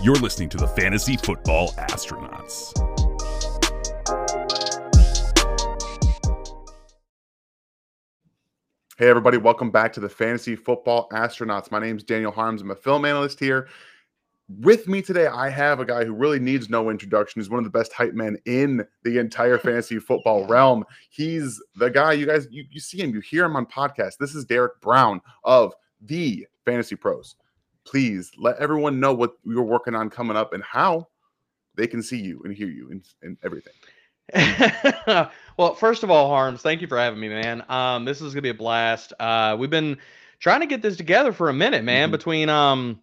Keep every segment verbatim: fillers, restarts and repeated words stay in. Astronauts. You're listening to the Fantasy Football Astronauts. Hey, everybody. Welcome back to the Fantasy Football Astronauts. My name is Daniel Harms. I'm a film analyst here. With me today, I have a guy who really needs no introduction. He's one of the best hype men in the entire fantasy football realm. He's the guy, you guys, you, you see him, you hear him on podcasts. This is Derek Brown of the Fantasy Pros. Please let everyone know what you're working on coming up and how they can see you and hear you and, and everything. Well, first of all, Harms, thank you for having me, man. Um, this is going to be a blast. Uh, we've been trying to get this together for a minute, man, mm-hmm. between... um.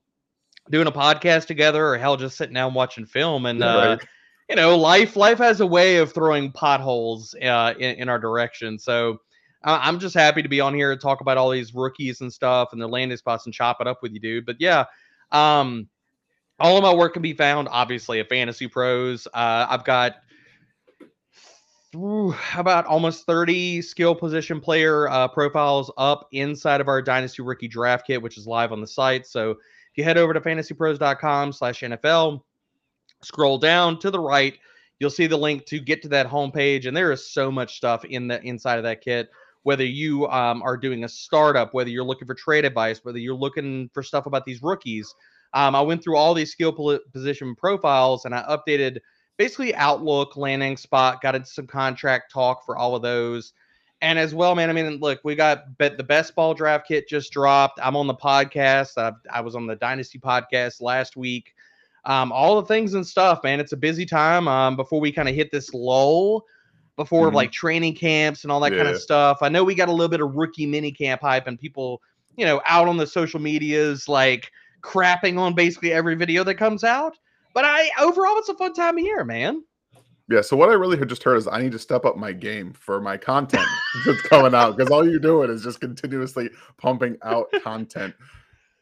doing a podcast together, or hell, just sitting down watching film. And, yeah, right. uh, you know, life, life has a way of throwing potholes uh, in, in our direction. So uh, I'm just happy to be on here and talk about all these rookies and stuff and the landing spots and chop it up with you, dude. But yeah, um, all of my work can be found, obviously, at Fantasy Pros. Uh, I've got ooh, about almost thirty skill position player uh, profiles up inside of our Dynasty Rookie Draft Kit, which is live on the site. So you head over to fantasy pros dot com slash N F L, scroll down to the right, you'll see the link to get to that homepage, and there is so much stuff in the inside of that kit. Whether you um, are doing a startup, whether you're looking for trade advice, whether you're looking for stuff about these rookies, um, I went through all these skill position profiles and I updated basically Outlook, landing spot, got into some contract talk for all of those. And as well, man, I mean, look, we got bet the best ball draft kit just dropped. I'm on the podcast. I, I was on the Dynasty podcast last week. Um, all the things and stuff, man. It's a busy time um, before we kind of hit this lull, before mm-hmm. like training camps and all that yeah. kind of stuff. I know we got a little bit of rookie mini camp hype and people, you know, out on the social medias, like crapping on basically every video that comes out. But I overall, it's a fun time of year, man. Yeah, so what I really just heard is I need to step up my game for my content that's coming out, because all you're doing is just continuously pumping out content.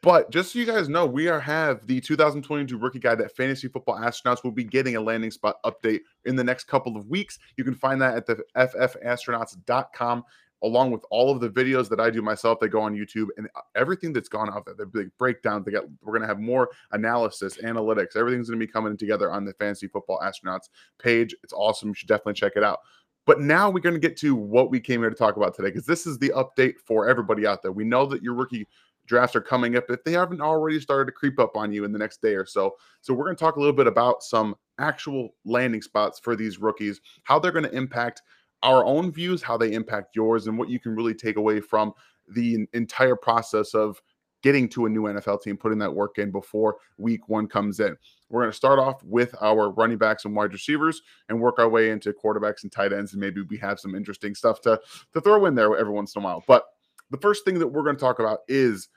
But just so you guys know, we are have the two thousand twenty-two Rookie Guide that Fantasy Football Astronauts will be getting a landing spot update in the next couple of weeks. You can find that at the f f astronauts dot com, along with all of the videos that I do myself. They go on YouTube and everything that's gone out there. They're big breakdowns. They got, we're going to have more analysis, analytics. Everything's going to be coming together on the Fantasy Football Astronauts page. It's awesome. You should definitely check it out. But now we're going to get to what we came here to talk about today, because this is the update for everybody out there. We know that your rookie drafts are coming up if they haven't already started to creep up on you in the next day or so. So we're going to talk a little bit about some actual landing spots for these rookies, how they're going to impact our own views, how they impact yours, and what you can really take away from the entire process of getting to a new N F L team, putting that work in before week one comes in. We're going to start off with our running backs and wide receivers and work our way into quarterbacks and tight ends, and maybe we have some interesting stuff to, to throw in there every once in a while. But the first thing that we're going to talk about is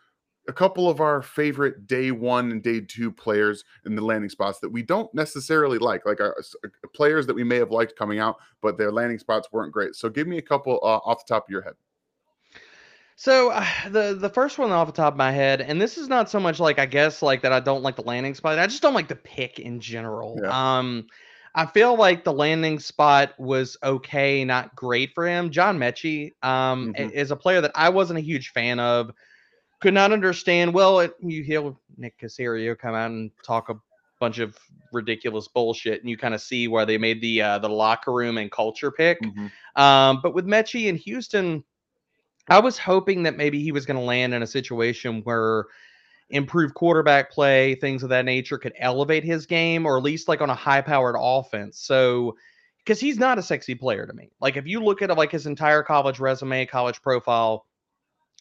a couple of our favorite day one and day two players in the landing spots that we don't necessarily like, like our uh, players that we may have liked coming out, but their landing spots weren't great. So give me a couple uh, off the top of your head. So uh, the, the first one off the top of my head, and this is not so much like, I guess, like that I don't like the landing spot. I just don't like the pick in general. Yeah. Um, I feel like the landing spot was okay, not great for him. John Metchie um, mm-hmm. is a player that I wasn't a huge fan of. Could not understand. Well, it, you hear Nick Caserio come out and talk a bunch of ridiculous bullshit, and you kind of see why they made the uh, the locker room and culture pick. Mm-hmm. Um, but with Metchie in Houston, I was hoping that maybe he was going to land in a situation where improved quarterback play, things of that nature, could elevate his game, or at least like on a high-powered offense. So, because he's not a sexy player to me. Like if you look at like his entire college resume, college profile,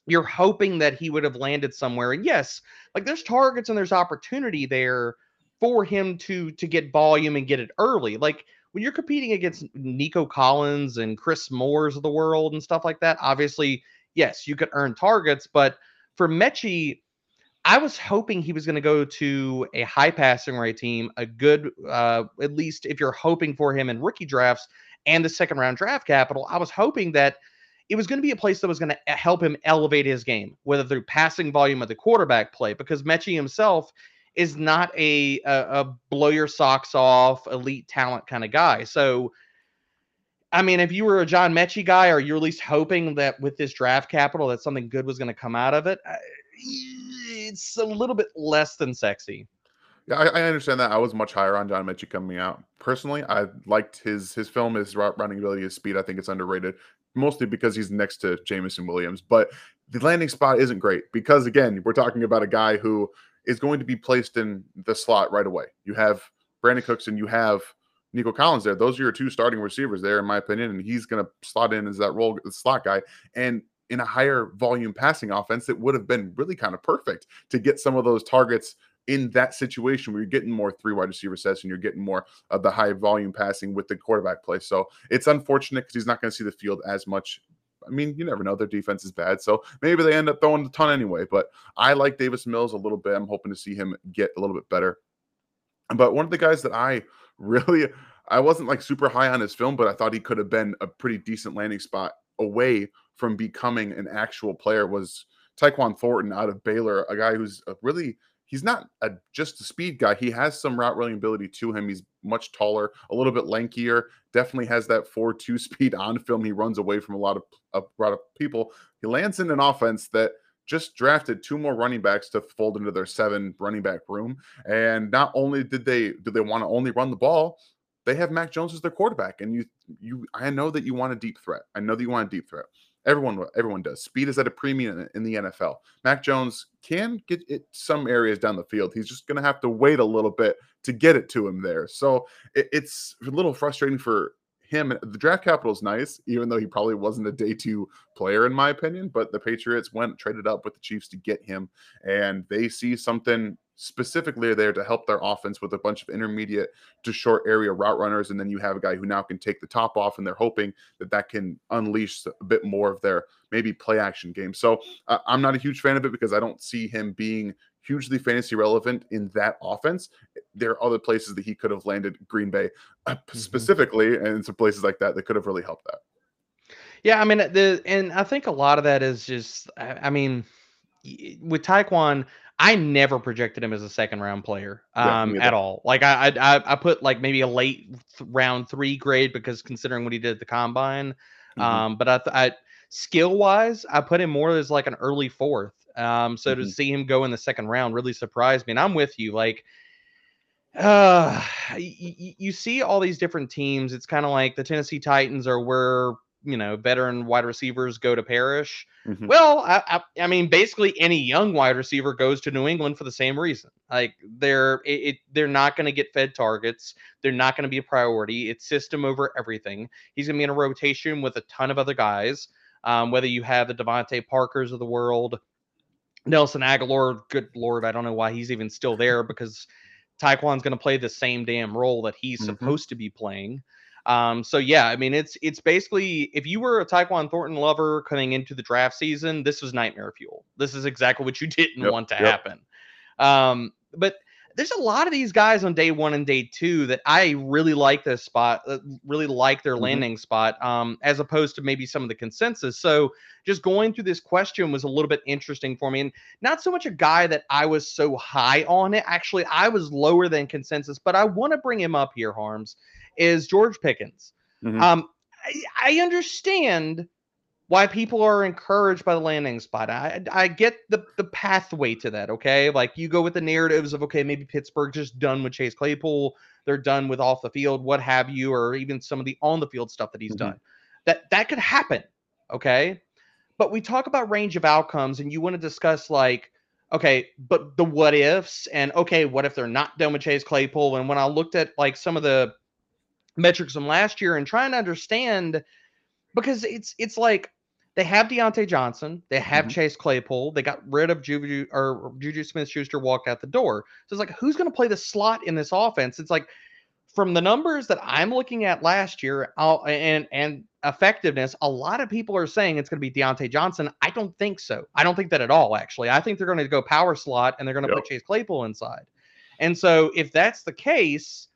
you're hoping that he would have landed somewhere. And yes, like there's targets and there's opportunity there for him to, to get volume and get it early. Like when you're competing against Nico Collins and Chris Moore's of the world and stuff like that, obviously, yes, you could earn targets. But for Metchie, I was hoping he was going to go to a high passing rate team, a good, uh, at least if you're hoping for him in rookie drafts and the second round draft capital, I was hoping that it was going to be a place that was going to help him elevate his game, whether through passing volume or the quarterback play, because Metchie himself is not a, a, a blow your socks off elite talent kind of guy. So, I mean, if you were a John Metchie guy, or you're at least hoping that with this draft capital that something good was going to come out of it, it's a little bit less than sexy. Yeah, I, I understand that. I was much higher on John Metchie coming out. Personally, I liked his his film, his route running ability, his speed. I think it's underrated, mostly because he's next to Jameson Williams. But the landing spot isn't great because, again, we're talking about a guy who is going to be placed in the slot right away. You have Brandon Cooks and you have Nico Collins there. Those are your two starting receivers there, in my opinion, and he's going to slot in as that role, the slot guy. And in a higher volume passing offense, it would have been really kind of perfect to get some of those targets in that situation where you're getting more three wide receiver sets and you're getting more of the high volume passing with the quarterback play. So it's unfortunate because he's not going to see the field as much. I mean, you never know. Their defense is bad, so maybe they end up throwing a ton anyway. But I like Davis Mills a little bit. I'm hoping to see him get a little bit better. But one of the guys that I really, I wasn't like super high on his film, but I thought he could have been a pretty decent landing spot away from becoming an actual player was Tyquan Thornton out of Baylor, a guy who's a really, he's not a, just a speed guy. He has some route running ability to him. He's much taller, a little bit lankier, definitely has that four two speed on film. He runs away from a lot of, a lot of people. He lands in an offense that just drafted two more running backs to fold into their seven running back room. And not only did they, do they want to only run the ball, they have Mac Jones as their quarterback. And you, you, I know that you want a deep threat. I know that you want a deep threat. Everyone, everyone does. Speed is at a premium in the N F L. Mac Jones can get it some areas down the field. He's just going to have to wait a little bit to get it to him there. So it, it's a little frustrating for him. The draft capital is nice, even though he probably wasn't a day two player, in my opinion. But the Patriots went traded up with the Chiefs to get him, and they see something specifically there to help their offense with a bunch of intermediate to short area route runners. And then you have a guy who now can take the top off, and they're hoping that that can unleash a bit more of their maybe play action game. So uh, I'm not a huge fan of it because I don't see him being hugely fantasy relevant in that offense. There are other places that he could have landed, Green Bay uh, mm-hmm. specifically, and some places like that that could have really helped that. Yeah. I mean, the, and I think a lot of that is just, I, I mean, with Tyquan, I never projected him as a second round player um, yeah, at all. Like I, I, I put like maybe a late th- round three grade because considering what he did at the combine. Mm-hmm. Um, but I, th- I skill wise, I put him more as like an early fourth. Um, so mm-hmm. to see him go in the second round really surprised me. And I'm with you. Like, uh, y- you see all these different teams. It's kind of like the Tennessee Titans are where, you know, veteran wide receivers go to perish. Mm-hmm. Well, I, I, I mean, basically any young wide receiver goes to New England for the same reason. Like they're, it, it they're not going to get fed targets. They're not going to be a priority. It's system over everything. He's going to be in a rotation with a ton of other guys. Um, whether you have the Devontae Parkers of the world, Nelson Aguilar, good Lord. I don't know why he's even still there because Tyquan's going to play the same damn role that he's mm-hmm. supposed to be playing. Um, so yeah, I mean, it's, it's basically, if you were a Tyquan Thornton lover coming into the draft season, this was nightmare fuel. This is exactly what you didn't yep, want to yep. happen. Um, but there's a lot of these guys on day one and day two that I really like this spot, uh, really like their mm-hmm. landing spot, um, as opposed to maybe some of the consensus. So just going through this question was a little bit interesting for me, and not so much a guy that I was so high on it. Actually, I was lower than consensus, but I want to bring him up here, Harms. Is George Pickens. Mm-hmm. Um, I, I understand why people are encouraged by the landing spot. I, I get the, the pathway to that, okay? Like, you go with the narratives of, okay, maybe Pittsburgh's just done with Chase Claypool. They're done with off the field, what have you, or even some of the on-the-field stuff that he's mm-hmm. done. That that could happen, okay? But we talk about range of outcomes, and you want to discuss, like, okay, but the what-ifs, and, okay, what if they're not done with Chase Claypool? And when I looked at, like, some of the metrics from last year and trying to understand, because it's it's like they have Diontae Johnson, they have mm-hmm. Chase Claypool, they got rid of Juju or Juju Smith-Schuster walked out the door. So it's like, who's going to play the slot in this offense? It's like, from the numbers that I'm looking at last year I'll, and and effectiveness, a lot of people are saying it's going to be Diontae Johnson. I don't think so. I don't think that at all, actually. I think they're going to go power slot and they're going to yep. put Chase Claypool inside. And so if that's the case,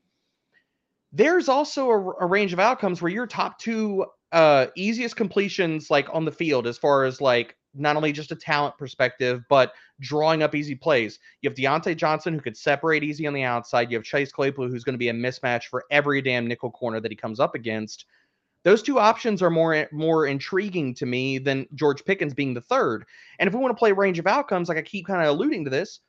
there's also a, a range of outcomes where your top two uh, easiest completions, like on the field, as far as like not only just a talent perspective, but drawing up easy plays. You have Diontae Johnson, who could separate easy on the outside. You have Chase Claypool, who's going to be a mismatch for every damn nickel corner that he comes up against. Those two options are more, more intriguing to me than George Pickens being the third. And if we want to play range of outcomes, like I keep kind of alluding to this,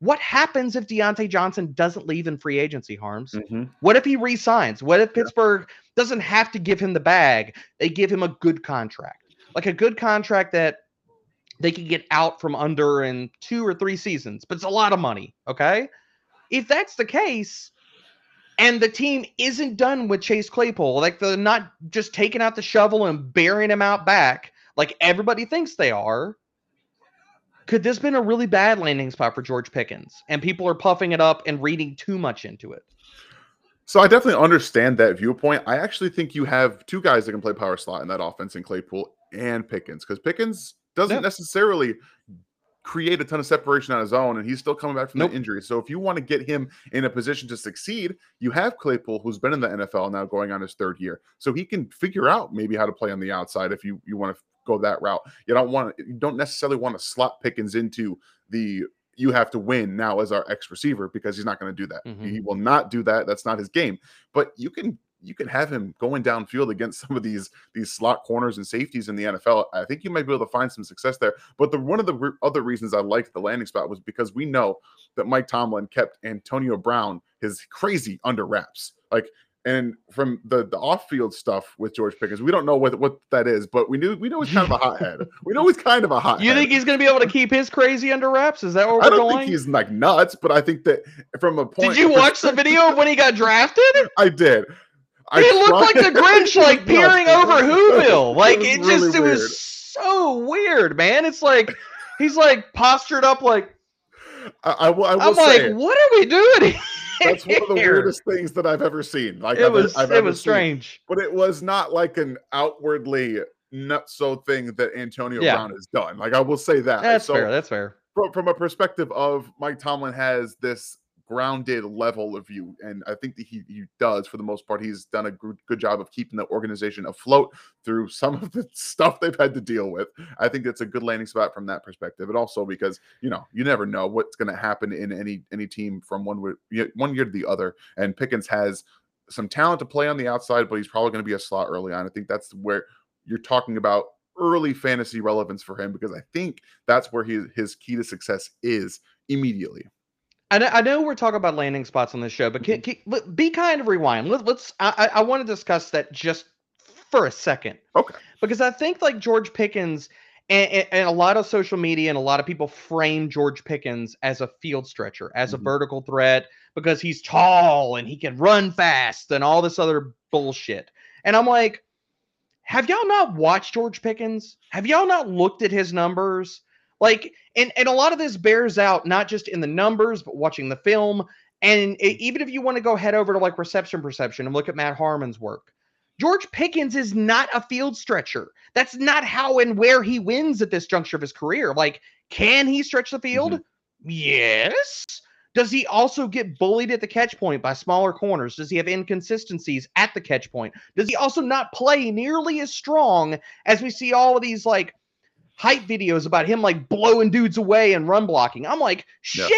What happens if Diontae Johnson doesn't leave in free agency, Harms? Mm-hmm. What if he re-signs? What if Pittsburgh yeah. doesn't have to give him the bag? They give him a good contract, like a good contract that they can get out from under in two or three seasons, but it's a lot of money, okay? If that's the case, and the team isn't done with Chase Claypool, like they're not just taking out the shovel and burying him out back like everybody thinks they are, could this have been a really bad landing spot for George Pickens? And people are puffing it up and reading too much into it. So I definitely understand that viewpoint. I actually think you have two guys that can play power slot in that offense in Claypool and Pickens, because Pickens doesn't yep. necessarily create a ton of separation on his own, and he's still coming back from nope. the injury. So if you want to get him in a position to succeed, you have Claypool, who's been in the N F L now going on his third year. So he can figure out maybe how to play on the outside if you, you want to go that route. You don't want you don't necessarily want to slot Pickens into the you have to win now as our X receiver, because he's not going to do that. Mm-hmm. He will not do that. That's not his game. But you can you can have him going downfield against some of these these slot corners and safeties in the N F L. I think you might be able to find some success there. But the one of the re- other reasons I liked the landing spot was because we know that Mike Tomlin kept Antonio Brown his crazy under wraps. Like And from the, the off-field stuff with George Pickens, we don't know what, what that is, but we knew we know he's kind of a hothead. We know he's kind of a hothead. You think he's going to be able to keep his crazy under wraps? Is that where we're going? I don't going? think he's like nuts, but I think that from a point... Did you watch the video of when he got drafted? I did. I he tried. looked like the Grinch, like peering no, over Whoville. Like, it, it really just, weird. It was so weird, man. It's like, he's like postured up like... I, I, will, I will I'm say like, it. What are we doing here? That's one of the weirdest things that I've ever seen. Like, it was, I've, I've it was seen. strange, but it was not like an outwardly nut-so thing that Antonio yeah. Brown has done. Like, I will say that. That's so fair. That's fair. From, from a perspective of Mike Tomlin has this grounded level of view, and I think that he, he does for the most part. He's done a good, good job of keeping the organization afloat through some of the stuff they've had to deal with. I think that's a good landing spot from that perspective, and also because, you know, you never know what's going to happen in any any team from one one year to the other, and Pickens has some talent to play on the outside, but he's probably going to be a slot early on. I think that's where you're talking about early fantasy relevance for him, because I think that's where he, his key to success is immediately. I know we're talking about landing spots on this show, but can, can, be kind of rewind. Let, let's. I, I want to discuss that just for a second. Okay. Because I think like George Pickens and, and a lot of social media and a lot of people frame George Pickens as a field stretcher, as mm-hmm. a vertical threat, because he's tall and he can run fast and all this other bullshit. And I'm like, have y'all not watched George Pickens? Have y'all not looked at his numbers? Like, and, and a lot of this bears out not just in the numbers, but watching the film. And it, even if you want to go head over to like reception perception and look at Matt Harmon's work, George Pickens is not a field stretcher. That's not how and where he wins at this juncture of his career. Like, can he stretch the field? Mm-hmm. Yes. Does he also get bullied at the catch point by smaller corners? Does he have inconsistencies at the catch point? Does he also not play nearly as strong as we see all of these like hype videos about him like blowing dudes away and run blocking? I'm like, shit,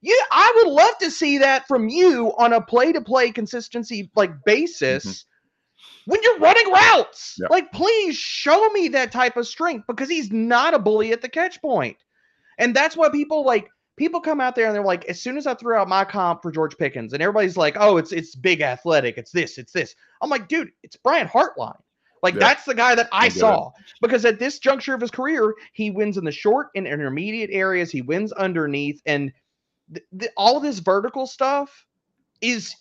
yeah. you, I would love to see that from you on a play-to-play consistency like basis mm-hmm. when you're running routes. Yeah. Like, please show me that type of strength, because he's not a bully at the catch point. And that's why people like, people come out there and they're like, as soon as I threw out my comp for George Pickens and everybody's like, oh, it's, it's big athletic. It's this, it's this. I'm like, dude, it's Brian Hartline. Like, yeah. that's the guy that I, I saw. It. Because at this juncture of his career, he wins in the short and intermediate areas. He wins underneath. And th- th- all this vertical stuff is,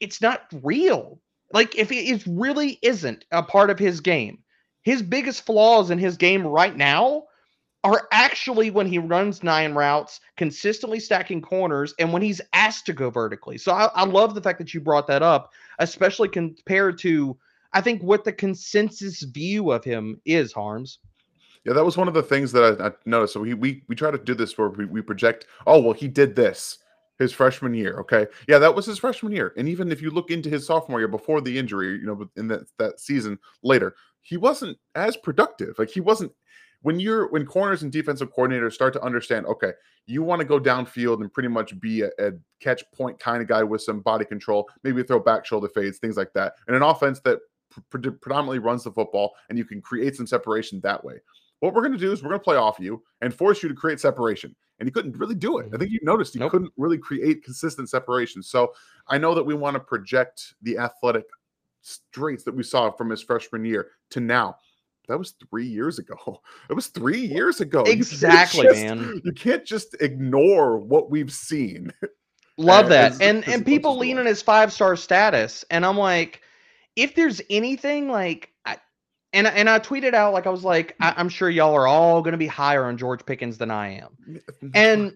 it's not real. Like, if it, it really isn't a part of his game. His biggest flaws in his game right now are actually when he runs nine routes, consistently stacking corners, and when he's asked to go vertically. So I, I love the fact that you brought that up, especially compared to I think what the consensus view of him is, Harms. Yeah, that was one of the things that I, I noticed. So we, we we try to do this where we, we project, oh, well, he did this his freshman year, okay? Yeah, that was his freshman year. And even if you look into his sophomore year before the injury, you know, in that, that season later, he wasn't as productive. Like, he wasn't – when you're when corners and defensive coordinators start to understand, okay, you want to go downfield and pretty much be a, a catch point kind of guy with some body control, maybe throw back shoulder fades, things like that, and an offense that – predominantly runs the football, and you can create some separation that way. what we're going to do is we're going to play off you and force you to create separation. And he couldn't really do it. I think you noticed he nope. couldn't really create consistent separation. So I know that we want to project the athletic traits that we saw from his freshman year to now. That was three years ago. It was three years ago. Exactly, you just, man. You can't just ignore what we've seen. Love and, that. As, and as and people lean on his five-star status. And I'm like, if there's anything like – And, and I tweeted out, like, I was like, I, I'm sure y'all are all going to be higher on George Pickens than I am. And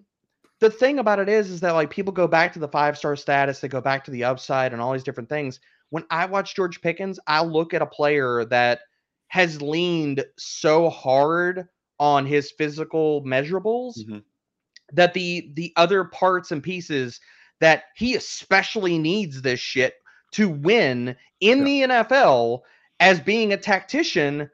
the thing about it is, is that, like, people go back to the five-star status. They go back to the upside and all these different things. When I watch George Pickens, I look at a player that has leaned so hard on his physical measurables mm-hmm. that the, the other parts and pieces that he especially needs this shit to win in yeah. the N F L – as being a tactician,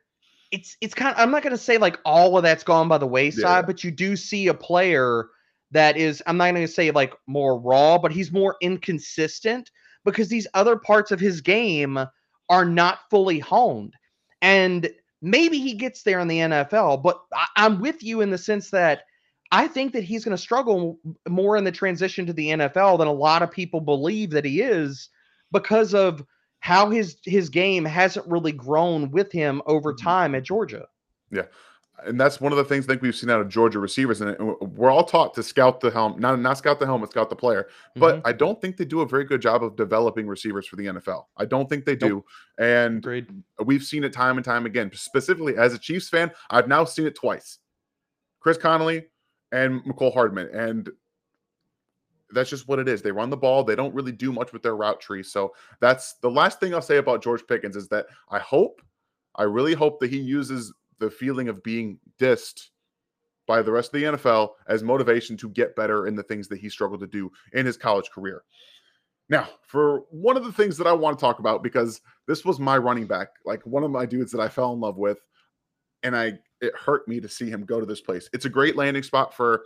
it's it's kind of, I'm not going to say like all of that's gone by the wayside, yeah. but you do see a player that is, I'm not going to say like more raw, but he's more inconsistent because these other parts of his game are not fully honed. And maybe he gets there in the N F L, but I, I'm with you in the sense that I think that he's going to struggle more in the transition to the N F L than a lot of people believe that he is because of how his his game hasn't really grown with him over time at Georgia. Yeah, and that's one of the things I think we've seen out of Georgia receivers, and we're all taught to scout the helm, not, not scout the helmet, scout the player. But mm-hmm. I don't think they do a very good job of developing receivers for the N F L. I don't think they do. Nope. And Agreed. We've seen it time and time again. Specifically, as a Chiefs fan, I've now seen it twice. Chris Connolly and Mecole Hardman. And that's just what it is. They run the ball. They don't really do much with their route tree. So that's the last thing I'll say about George Pickens is that I hope, I really hope that he uses the feeling of being dissed by the rest of the N F L as motivation to get better in the things that he struggled to do in his college career. Now, for one of the things that I want to talk about, because this was my running back, like one of my dudes that I fell in love with, and I it hurt me to see him go to this place. It's a great landing spot for,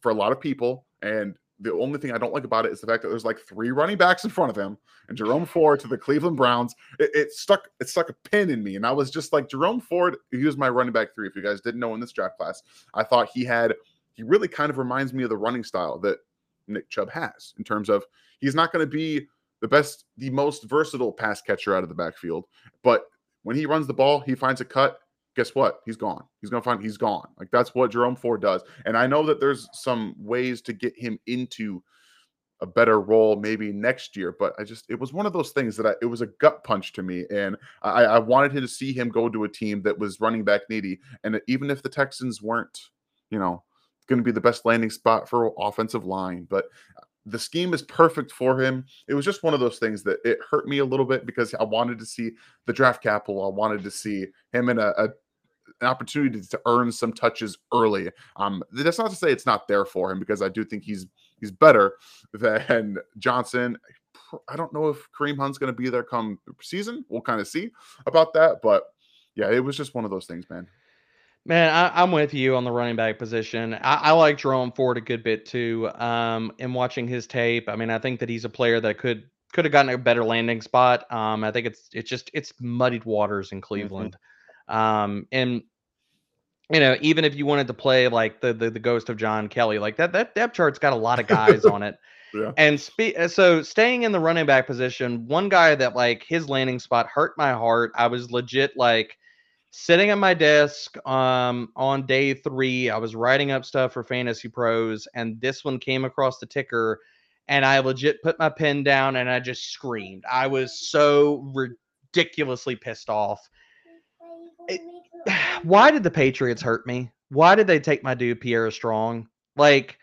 for a lot of people, and the only thing I don't like about it is the fact that there's like three running backs in front of him and Jerome Ford to the Cleveland Browns. It, it stuck, it stuck a pin in me. And I was just like, Jerome Ford, he was my running back three. If you guys didn't know in this draft class, I thought he had, he really kind of reminds me of the running style that Nick Chubb has in terms of he's not going to be the best, the most versatile pass catcher out of the backfield. But when he runs the ball, he finds a cut. Guess what? He's gone. He's going to find he's gone. Like that's what Jerome Ford does. And I know that there's some ways to get him into a better role maybe next year, but I just, it was one of those things that I, it was a gut punch to me. And I, I wanted to see him go to a team that was running back needy. And even if the Texans weren't, you know, going to be the best landing spot for offensive line, but the scheme is perfect for him. It was just one of those things that it hurt me a little bit because I wanted to see the draft capital. I wanted to see him in a, a an opportunity to earn some touches early. Um, that's not to say it's not there for him because I do think he's he's better than Johnson. I don't know if Kareem Hunt's going to be there come season. We'll kind of see about that. But yeah, it was just one of those things, man. Man, I, I'm with you on the running back position. I, I like Jerome Ford a good bit too. Um, in watching his tape, I mean, I think that he's a player that could could have gotten a better landing spot. Um, I think it's it's just it's muddied waters in Cleveland. Mm-hmm. Um, and you know, even if you wanted to play like the the, the ghost of John Kelly, like that that depth chart's got a lot of guys on it. Yeah. And spe- so staying in the running back position, one guy that like his landing spot hurt my heart. I was legit like. Sitting at my desk um, on day three, I was writing up stuff for Fantasy Pros, and this one came across the ticker, and I legit put my pen down, and I just screamed. I was so ridiculously pissed off. It, why did the Patriots hurt me? Why did they take my dude, Pierre Strong? Like,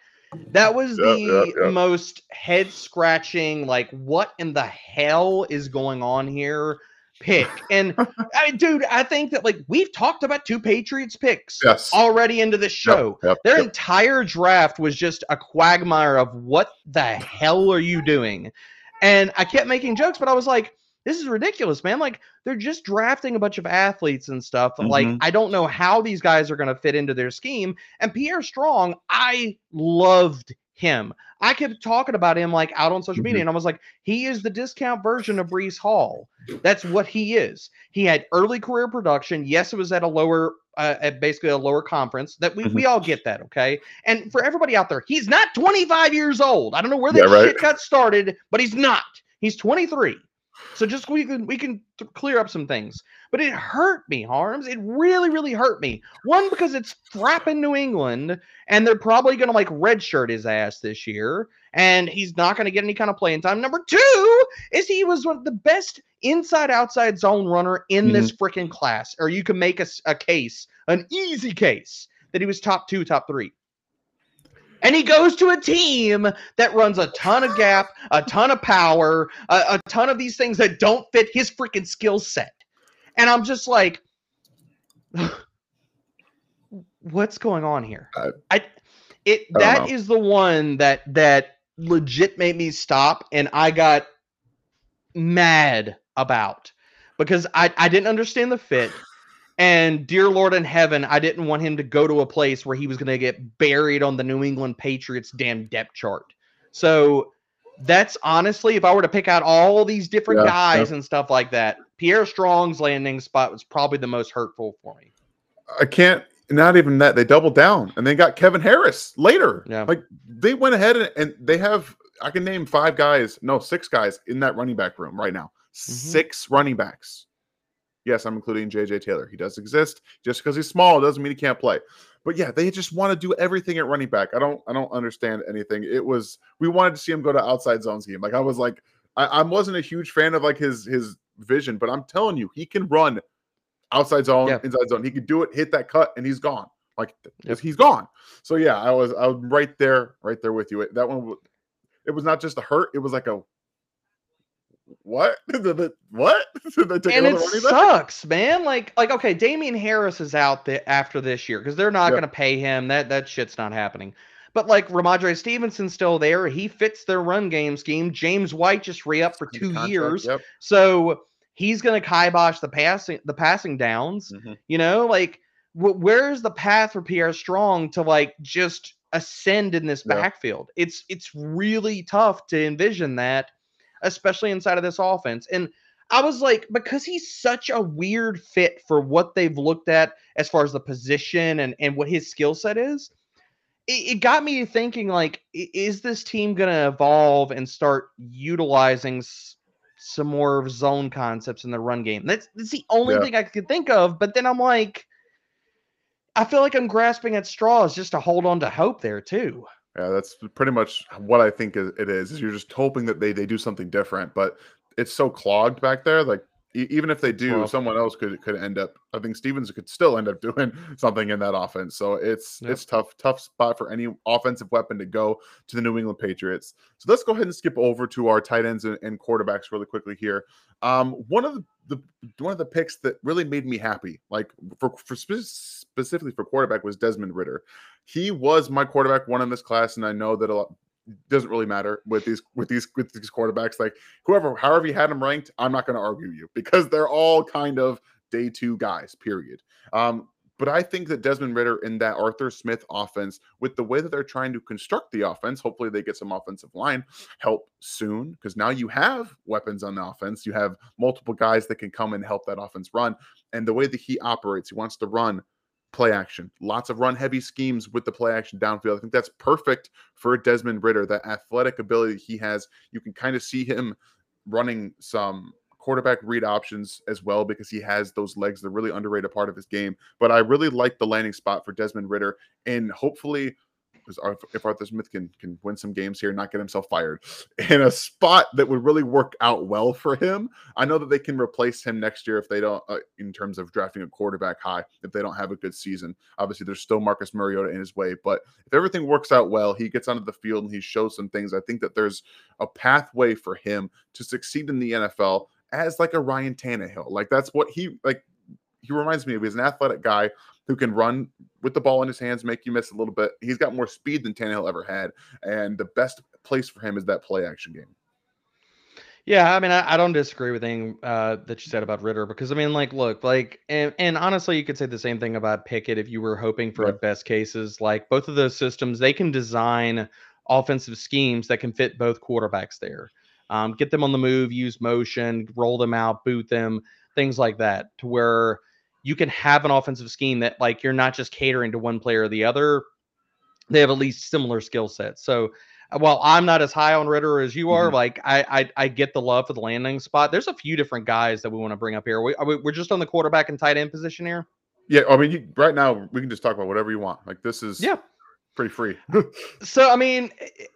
that was yeah, the yeah, yeah. most head-scratching, like, what in the hell is going on here? Pick. And I mean, dude, I think that like we've talked about two Patriots picks yes. already into the show. Yep, yep, Their yep. entire draft was just a quagmire of what the hell are you doing? And I kept making jokes, but I was like, this is ridiculous, man. Like they're just drafting a bunch of athletes and stuff. Mm-hmm. Like I don't know how these guys are going to fit into their scheme. And Pierre Strong, I loved him. I kept talking about him like out on social media, and I was like, he is the discount version of Breece Hall. That's what he is. He had early career production. Yes, it was at a lower, uh, at basically a lower conference. That we we all get that, okay? And for everybody out there, he's not twenty-five years old. I don't know where that yeah, right. shit got started, but he's not. He's twenty-three. So just we can we can clear up some things. But it hurt me, Harms. It really, really hurt me. One, because it's frapping New England, and they're probably going to, like, redshirt his ass this year, and he's not going to get any kind of playing time. Number two is he was one of the best inside-outside zone runner in mm-hmm. this freaking class. Or you can make a, a case, an easy case, that he was top two, top three. And he goes to a team that runs a ton of gap, a ton of power, a, a ton of these things that don't fit his freaking skill set. And I'm just like, what's going on here? I, I it I that is the one that that legit made me stop, and I got mad about, because I, I didn't understand the fit. And dear Lord in heaven, I didn't want him to go to a place where he was going to get buried on the New England Patriots damn depth chart. So that's honestly, if I were to pick out all these different yeah, guys yeah. and stuff like that, Pierre Strong's landing spot was probably the most hurtful for me. I can't, not even that. They doubled down and they got Kevin Harris later. Yeah. Like, they went ahead and, and they have, I can name five guys, no, six guys in that running back room right now. Mm-hmm. Six running backs. Yes, I'm including J J Taylor. He does exist. Just because he's small doesn't mean he can't play. But yeah, they just want to do everything at running back. I don't I don't understand anything. It was, we wanted to see him go to outside zone scheme. Like, I was like, I, I wasn't a huge fan of like his his vision, but I'm telling you, he can run outside zone, yeah. inside zone. He could do it, hit that cut, and he's gone. Like yeah. he's gone. So yeah, I was I was right there, right there with you. That one, it was not just a hurt, it was like a What? What? And it sucks, man. Like, like, okay, Damian Harris is out there after this year because they're not yep. going to pay him. That that shit's not happening. But like, Ramondre Stevenson's still there. He fits their run game scheme. James White just re-up for two contract, years, yep. so he's going to kibosh the passing the passing downs. Mm-hmm. You know, like, wh- where's the path for Pierre Strong to like just ascend in this yep. backfield? It's it's really tough to envision that, especially inside of this offense. And I was like, because he's such a weird fit for what they've looked at as far as the position and, and what his skill set is, it, it got me thinking, like, is this team going to evolve and start utilizing s- some more zone concepts in the run game? That's, that's the only yeah. thing I could think of. But then I'm like, I feel like I'm grasping at straws just to hold on to hope there too. Yeah, that's pretty much what I think it is. Is you're just hoping that they, they do something different, but it's so clogged back there. Like, e- even if they do, oh. someone else could could end up. I think Stevens could still end up doing something in that offense. So it's yep. it's tough tough spot for any offensive weapon to go to the New England Patriots. So let's go ahead and skip over to our tight ends and, and quarterbacks really quickly here. Um, one of the, the one of the picks that really made me happy, like for for spe- specifically for quarterback, was Desmond Ridder. He was my quarterback one in this class, and I know that a lot doesn't really matter with these with these with these quarterbacks. Like, whoever, however you had them ranked, I'm not going to argue you because they're all kind of day two guys. Period. Um, but I think that Desmond Ridder in that Arthur Smith offense, with the way that they're trying to construct the offense, hopefully they get some offensive line help soon, because now you have weapons on the offense. You have multiple guys that can come and help that offense run. And the way that he operates, he wants to run play action, lots of run heavy schemes with the play action downfield. I think that's perfect for Desmond Ridder. That athletic ability he has, you can kind of see him running some quarterback read options as well, because he has those legs. They're really underrated part of his game. But I really like the landing spot for Desmond Ridder, and hopefully, if Arthur Smith can can win some games here and not get himself fired, in a spot that would really work out well for him. I know that they can replace him next year if they don't, uh, in terms of drafting a quarterback high, if they don't have a good season. Obviously, there's still Marcus Mariota in his way, but if everything works out well, he gets onto the field and he shows some things. I think that there's a pathway for him to succeed in the N F L as like a Ryan Tannehill. Like, that's what he, like, he reminds me of. He's an athletic guy who can run with the ball in his hands, make you miss a little bit. He's got more speed than Tannehill ever had, and the best place for him is that play action game. Yeah, I mean, I, I don't disagree with anything uh, that you said about Ridder, because, I mean, like, look, like, and, and honestly, you could say the same thing about Pickett if you were hoping for right. best cases. Like, both of those systems, they can design offensive schemes that can fit both quarterbacks there. Um, get them on the move, use motion, roll them out, boot them, things like that, to where you can have an offensive scheme that, like, you're not just catering to one player or the other. They have at least similar skill sets. So while I'm not as high on Ridder as you are, mm-hmm. like I, I I get the love for the landing spot. There's a few different guys that we want to bring up here. We, we, we're just on the quarterback and tight end position here. Yeah, I mean, you, right now we can just talk about whatever you want. Like, this is yeah. pretty free. So, I mean,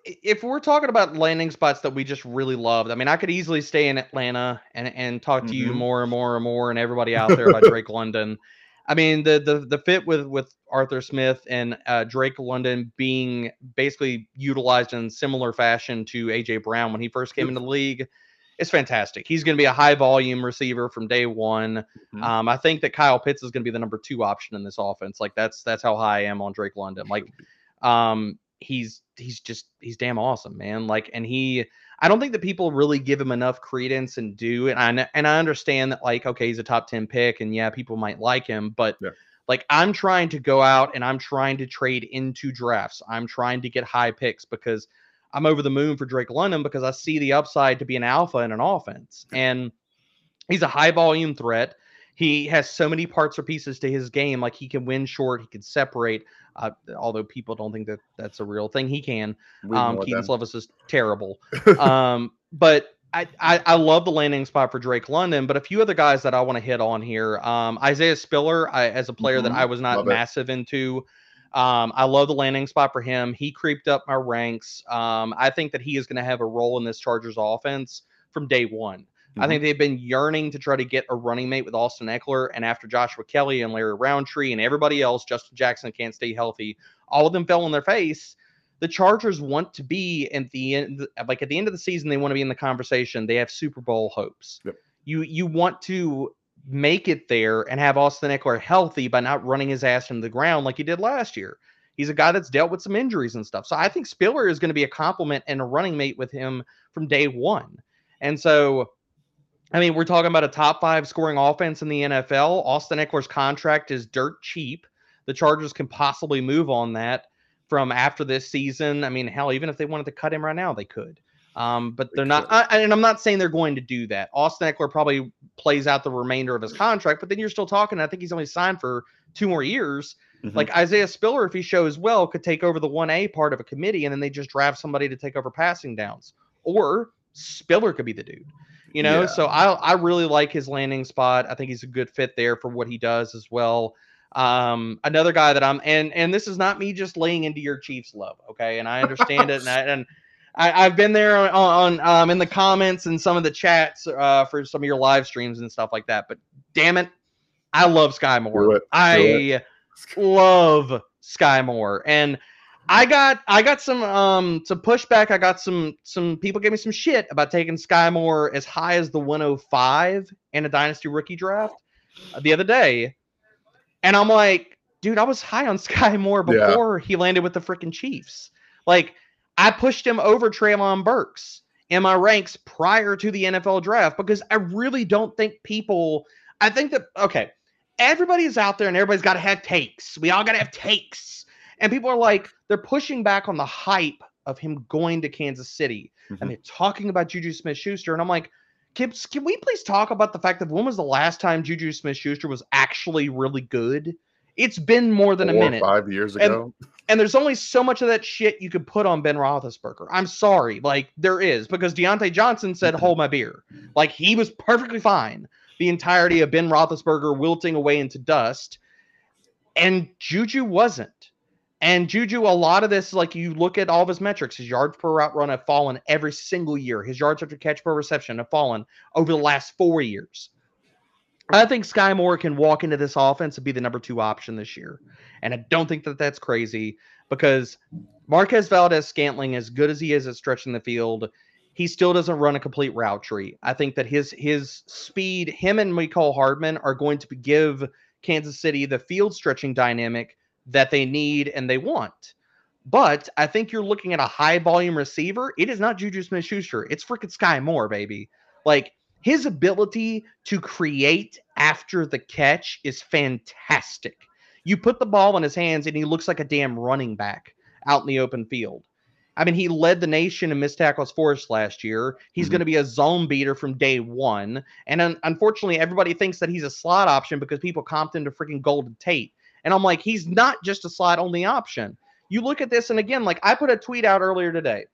if we're talking about landing spots that we just really loved, I mean, I could easily stay in Atlanta and, and talk to mm-hmm. you more and more and more and everybody out there about Drake London. I mean, the the the fit with, with Arthur Smith and uh, Drake London being basically utilized in similar fashion to A J. Brown when he first came into the league is fantastic. He's going to be a high-volume receiver from day one. Mm-hmm. Um, I think that Kyle Pitts is going to be the number two option in this offense. Like, that's that's how high I am on Drake London. Like, um, he's he's just he's damn awesome, man. Like, and he I don't think that people really give him enough credence and do. And I, and I understand that, like, okay, he's a top ten pick and yeah, people might like him, but yeah. like, I'm trying to go out and I'm trying to trade into drafts. I'm trying to get high picks because I'm over the moon for Drake London because I see the upside to be an alpha in an offense. Yeah. And he's a high volume threat. He has so many parts or pieces to his game. Like, he can win short, he can separate. Uh, although people don't think that that's a real thing, he can. Um, Keaton Slovis is terrible. um, but I, I I love the landing spot for Drake London. But a few other guys that I want to hit on here: um, Isaiah Spiller, I, as a player mm-hmm. that I was not love massive it. into. Um, I love the landing spot for him. He creeped up my ranks. Um, I think that he is going to have a role in this Chargers offense from day one. I think they've been yearning to try to get a running mate with Austin Eckler, and after Joshua Kelly and Larry Roundtree and everybody else, Justin Jackson can't stay healthy. All of them fell on their face. The Chargers want to be at the end, like at the end of the season, they want to be in the conversation. They have Super Bowl hopes. Yep. You you want to make it there and have Austin Eckler healthy by not running his ass into the ground like he did last year. He's a guy that's dealt with some injuries and stuff. So I think Spiller is going to be a compliment and a running mate with him from day one. And so, I mean, we're talking about a top five scoring offense in the N F L. Austin Eckler's contract is dirt cheap. The Chargers can possibly move on that from after this season. I mean, hell, even if they wanted to cut him right now, they could. Um, but they're not, I, and I'm not saying they're going to do that. Austin Eckler probably plays out the remainder of his contract, but then you're still talking, I think he's only signed for two more years. Mm-hmm. Like Isaiah Spiller, if he shows well, could take over the one A part of a committee, and then they just draft somebody to take over passing downs. Or Spiller could be the dude. You know, yeah. so I I really like his landing spot. I think he's a good fit there for what he does as well. Um, another guy that I'm and and this is not me just laying into your Chiefs love, okay? And I understand it, and I, and I, I've been there on, on um in the comments and some of the chats uh, for some of your live streams and stuff like that. But damn it, I love Skyy Moore. I love Skyy Moore, and I got I got some um some pushback. I got some some people gave me some shit about taking Skyy Moore as high as the one oh five in a dynasty rookie draft the other day, and I'm like, dude, I was high on Skyy Moore before yeah. he landed with the freaking Chiefs. Like, I pushed him over Treylon Burks in my ranks prior to the N F L draft because I really don't think people. I think that okay, everybody's out there and everybody's got to have takes. We all got to have takes. And people are like, they're pushing back on the hype of him going to Kansas City. Mm-hmm. And they're talking about Juju Smith-Schuster. And I'm like, can, can we please talk about the fact that when was the last time Juju Smith-Schuster was actually really good? It's been more than Four a minute. Five years ago. And, and there's only so much of that shit you could put on Ben Roethlisberger. I'm sorry. Like, there is. Because Diontae Johnson said, hold my beer. Like, he was perfectly fine. The entirety of Ben Roethlisberger wilting away into dust. And Juju wasn't. And Juju, a lot of this, like you look at all of his metrics, his yards per route run have fallen every single year. His yards after catch per reception have fallen over the last four years. I think Skyy Moore can walk into this offense and be the number two option this year. And I don't think that that's crazy because Marquez Valdes-Scantling, as good as he is at stretching the field, he still doesn't run a complete route tree. I think that his, his speed, him and Mecole Hardman are going to give Kansas City the field stretching dynamic that they need and they want. But I think you're looking at a high volume receiver. It is not Juju Smith-Schuster. It's freaking Skyy Moore, baby. Like, his ability to create after the catch is fantastic. You put the ball in his hands and he looks like a damn running back out in the open field. I mean, he led the nation in missed tackles forced last year. He's mm-hmm. going to be a zone beater from day one. And un- unfortunately, everybody thinks that he's a slot option because people comped him to freaking Golden Tate. And I'm like, he's not just a slot only option. You look at this, and again, like I put a tweet out earlier today,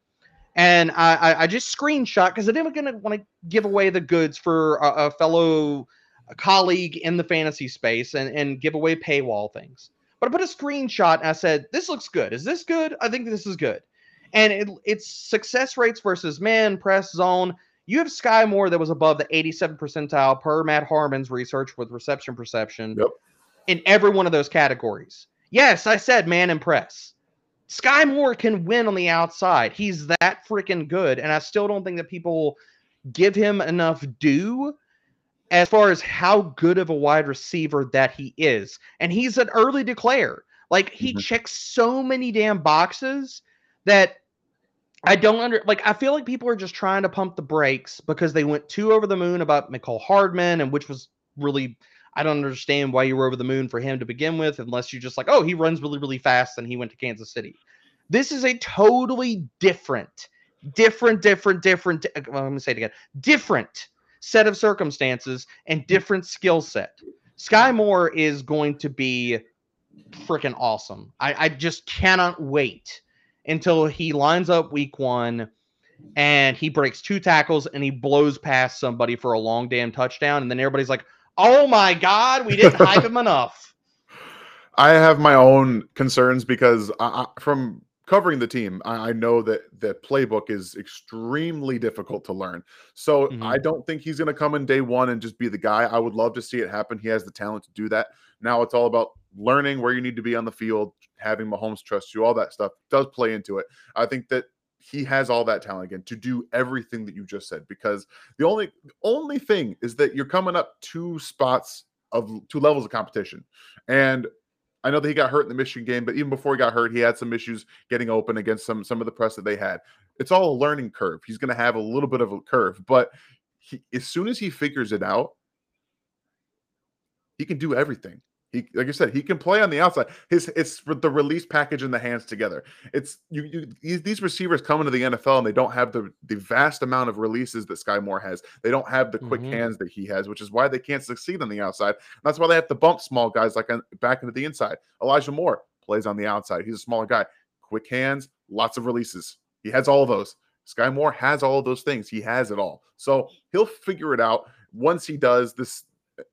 and I, I just screenshot because I didn't gonna want to give away the goods for a, a fellow a colleague in the fantasy space and, and give away paywall things. But I put a screenshot and I said, this looks good. Is this good? I think this is good. And it, it's success rates versus man, press, zone. You have Skyy Moore that was above the eighty-seventh percentile per Matt Harmon's research with reception perception yep. in every one of those categories. Yes, I said man and press. Skyy Moore can win on the outside. He's that freaking good. And I still don't think that people give him enough due as far as how good of a wide receiver that he is. And he's an early declare. Like, he mm-hmm. checks so many damn boxes that I don't under, like, I feel like people are just trying to pump the brakes because they went too over the moon about Mecole Hardman, and which was really, I don't understand why you were over the moon for him to begin with, unless you're just like, oh, he runs really, really fast and he went to Kansas City. This is a totally different, different, different, different, well, let me say it again, different set of circumstances and different skill set. Skyy Moore is going to be freaking awesome. I, I just cannot wait until he lines up week one and he breaks two tackles and he blows past somebody for a long damn touchdown. And then everybody's like, oh my God, we didn't hype him enough. I have my own concerns because I, from covering the team, I, I know that the playbook is extremely difficult to learn. So mm-hmm. I don't think he's going to come in day one and just be the guy. I would love to see it happen. He has the talent to do that. Now it's all about learning where you need to be on the field, having Mahomes trust you, all that stuff does play into it. I think that he has all that talent again to do everything that you just said, because the only only thing is that you're coming up two spots of two levels of competition. And I know that he got hurt in the Michigan game, but even before he got hurt, he had some issues getting open against some some of the press that they had. It's all a learning curve. He's going to have a little bit of a curve, but he, as soon as he figures it out, he can do everything. He, like I said, he can play on the outside. His it's the release package and the hands together. It's you, you these receivers come into the N F L and they don't have the the vast amount of releases that Skyy Moore has. They don't have the quick mm-hmm. hands that he has, which is why they can't succeed on the outside. And that's why they have to bump small guys like on, back into the inside. Elijah Moore plays on the outside. He's a smaller guy, quick hands, lots of releases. He has all of those. Skyy Moore has all of those things. He has it all. So he'll figure it out. Once he does this,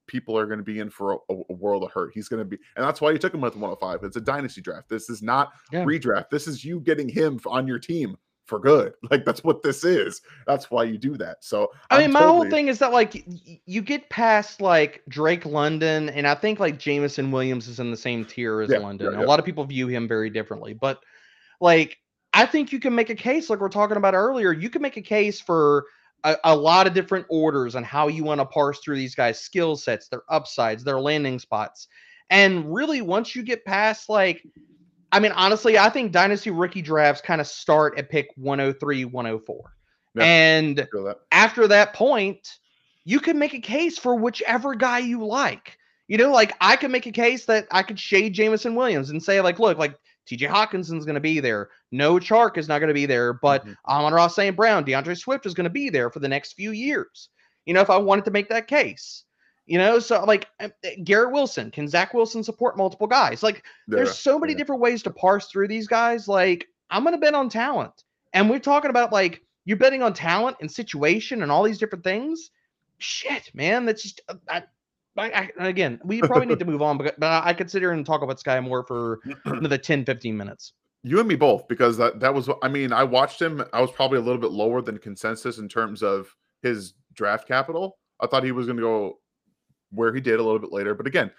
people are going to be in for a, a world of hurt. He's going to be, and that's why you took him with one oh five. It's a dynasty draft. This is not yeah. redraft. This is you getting him on your team for good. Like, that's what this is. That's why you do that. So I I'm mean, my totally... whole thing is that, like, you get past like Drake London, and I think like Jameson Williams is in the same tier as yeah, London. Yeah, yeah. A lot of people view him very differently, but like, I think you can make a case, like we're talking about earlier. You can make a case for A, a lot of different orders on how you want to parse through these guys' skill sets, their upsides, their landing spots. And really, once you get past, like, I mean, honestly, I think dynasty rookie drafts kind of start at pick one oh three, one oh four. Yeah, and that. After that point, you can make a case for whichever guy you like. You know, like, I can make a case that I could shade Jameson Williams and say, like, look, like, T J Hawkinson's going to be there. No, Chark is not going to be there, but mm-hmm. Amon-Ra Saint Brown, DeAndre Swift is going to be there for the next few years. You know, if I wanted to make that case, you know, so like Garrett Wilson, can Zach Wilson support multiple guys? Like, yeah. there's so many yeah. different ways to parse through these guys. Like, I'm going to bet on talent. And we're talking about, like, you're betting on talent and situation and all these different things. Shit, man. That's just, I, I, I, again, we probably need to move on, but, but I consider and talk about Skyy Moore for another ten, fifteen minutes. You and me both, because that, that was, I mean, I watched him. I was probably a little bit lower than consensus in terms of his draft capital. I thought he was going to go where he did a little bit later. But again,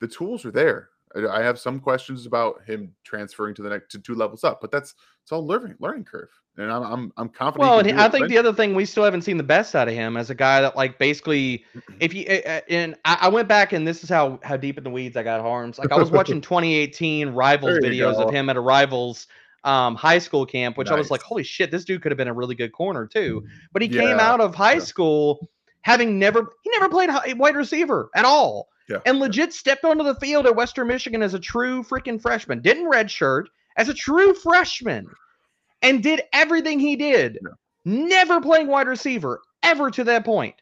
the tools are there. I, I have some questions about him transferring to the next to two levels up, but that's, it's all learning, learning curve. And I'm, I'm, I'm confident. Well, and I think the other thing, we still haven't seen the best out of him as a guy that, like, basically, if you, and I went back, and this is how, how deep in the weeds I got Harms. Like, I was watching twenty eighteen Rivals videos of him at a Rivals um, high school camp, which nice. I was like, holy shit, this dude could have been a really good corner too. But he yeah. came out of high yeah. school having never, he never played wide receiver at all. Yeah. And legit yeah. stepped onto the field at Western Michigan as a true freaking freshman. Didn't redshirt, as a true freshman. and did everything he did, yeah. never playing wide receiver ever to that point.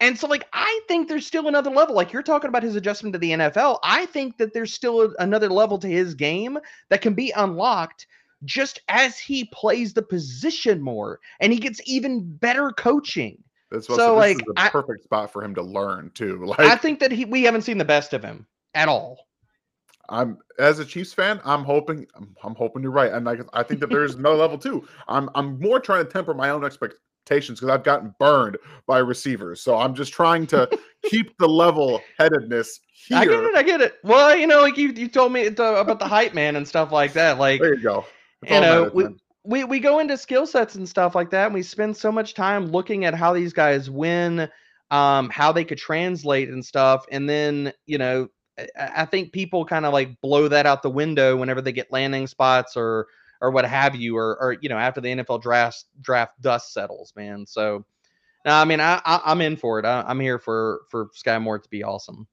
And so, like, I think there's still another level. Like, you're talking about his adjustment to the N F L. I think that there's still a, another level to his game that can be unlocked just as he plays the position more, and he gets even better coaching. That's so, like, this is the I, perfect spot for him to learn too. Like, I think that he, we haven't seen the best of him at all. I'm as a Chiefs fan, I'm hoping, I'm, I'm hoping you're right. And like, I think that there's another level too. I'm, I'm more trying to temper my own expectations, because I've gotten burned by receivers, so I'm just trying to keep the level-headedness here. I get it, I get it. Well, you know, like you, you told me about the hype man and stuff like that. Like, there you go. It's you know, we, we we go into skill sets and stuff like that, and we spend so much time looking at how these guys win, um, how they could translate and stuff, and then you know, I, I think people kind of like blow that out the window whenever they get landing spots or. or what have you, or, or, you know, after the N F L draft draft dust settles, man. So, no, I mean, I, I, I'm in for it. I, I'm here for, for Skyy Moore to be awesome.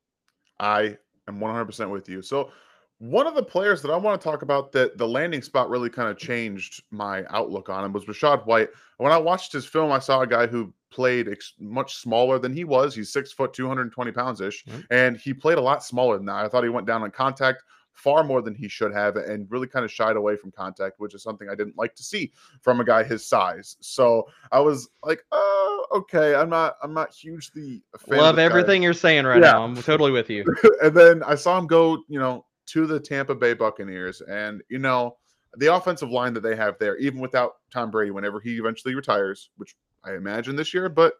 I am one hundred percent with you. So one of the players that I want to talk about that the landing spot really kind of changed my outlook on him was Rachaad White. When I watched his film, I saw a guy who played ex much smaller than he was. He's six foot, two hundred twenty pounds-ish, mm-hmm. and he played a lot smaller than that. I thought he went down on contact far more than he should have, and really kind of shied away from contact, which is something I didn't like to see from a guy his size. So I was like, "Oh, okay, I'm not, I'm not hugely a fan." Love of everything guy. You're saying right yeah. now. I'm totally with you. And then I saw him go, you know, to the Tampa Bay Buccaneers, and you know, the offensive line that they have there, even without Tom Brady, whenever he eventually retires, which I imagine this year, but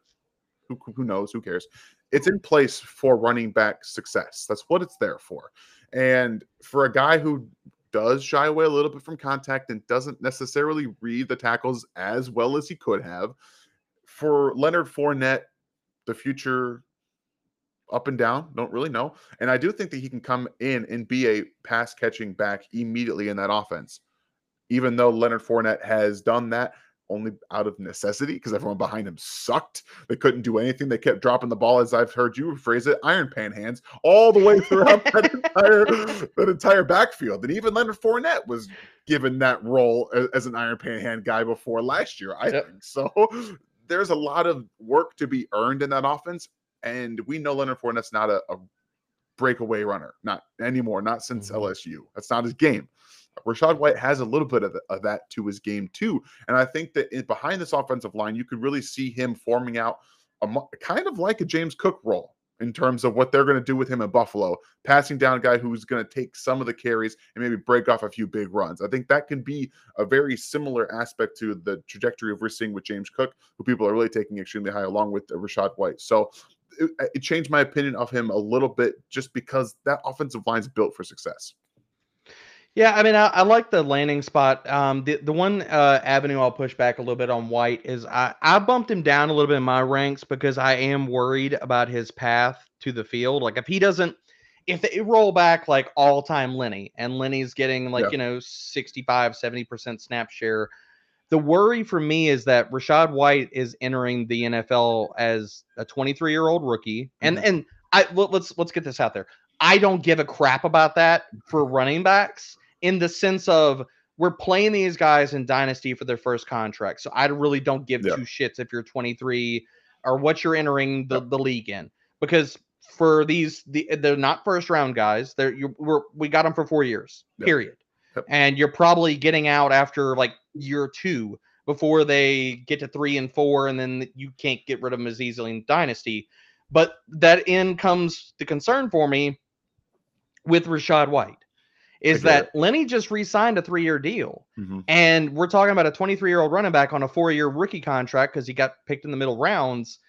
who who knows? Who cares? It's in place for running back success. That's what it's there for. And for a guy who does shy away a little bit from contact and doesn't necessarily read the tackles as well as he could have, for Leonard Fournette, the future up and down, don't really know. And I do think that he can come in and be a pass-catching back immediately in that offense, even though Leonard Fournette has done that only out of necessity because everyone behind him sucked. They couldn't do anything. They kept dropping the ball, as I've heard you phrase it, iron pan hands, all the way throughout that entire that entire backfield. And even Leonard Fournette was given that role as, as an iron pan hand guy before last year, I yep. think. So there's a lot of work to be earned in that offense, and we know Leonard Fournette's not a, a breakaway runner, not anymore, not since mm-hmm. L S U. That's not his game. Rachaad White has a little bit of, the, of that to his game too, and I think that in, behind this offensive line, you could really see him forming out a, kind of like a James Cook role in terms of what they're going to do with him in Buffalo, passing down a guy who's going to take some of the carries and maybe break off a few big runs. I think that can be a very similar aspect to the trajectory of we're seeing with James Cook, who people are really taking extremely high along with Rachaad White. So it, it changed my opinion of him a little bit just because that offensive line's built for success. Yeah, I mean, I, I like the landing spot. Um, the, the one uh, avenue I'll push back a little bit on White is I, I bumped him down a little bit in my ranks because I am worried about his path to the field. Like, if he doesn't, if they roll back like all-time Lenny, and Lenny's getting like, yeah. you know, sixty-five, seventy percent snap share, the worry for me is that Rachaad White is entering the N F L as a twenty-three-year-old rookie. And, mm-hmm. and I let's, let's get this out there. I don't give a crap about that for running backs, in the sense of we're playing these guys in Dynasty for their first contract. So I really don't give yeah. two shits if you're twenty-three or what you're entering the, the league in. Because for these, the, they're not first-round guys. They're, you, we're, we got them for four years, yeah. period. Yep. And you're probably getting out after like year two before they get to three and four, and then you can't get rid of them as easily in Dynasty. But that in comes the concern for me with Rachaad White. Is that it. Lenny just re-signed a three-year deal, mm-hmm. and we're talking about a twenty-three-year-old running back on a four-year rookie contract because he got picked in the middle rounds.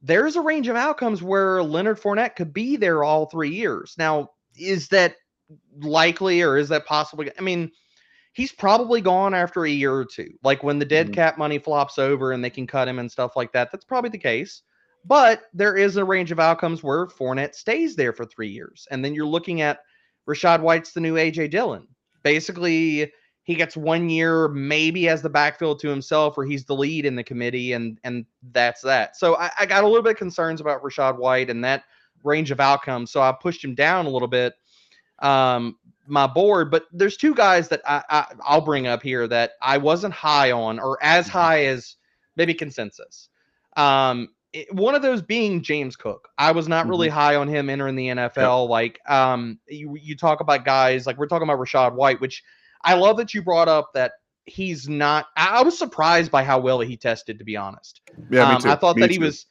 There's a range of outcomes where Leonard Fournette could be there all three years. Now, is that likely, or is that possibly? I mean, he's probably gone after a year or two. Like, when the dead mm-hmm. cap money flops over and they can cut him and stuff like that, that's probably the case. But there is a range of outcomes where Fournette stays there for three years, and then you're looking at Rachaad White's the new A J Dillon. Basically, he gets one year, maybe as the backfield to himself, or he's the lead in the committee, and and that's that. So I, I got a little bit of concerns about Rachaad White and that range of outcomes, so I pushed him down a little bit. Um, my board, but there's two guys that I, I, I'll bring up here that I wasn't high on, or as high as maybe consensus. Um, it, one of those being James Cook. I was not mm-hmm. really high on him entering the N F L. Yeah. Like um, you, you talk about guys, like we're talking about Rachaad White, which I love that you brought up that he's not, I, I was surprised by how well he tested, to be honest. Yeah, um, me too. I thought me that too. he was,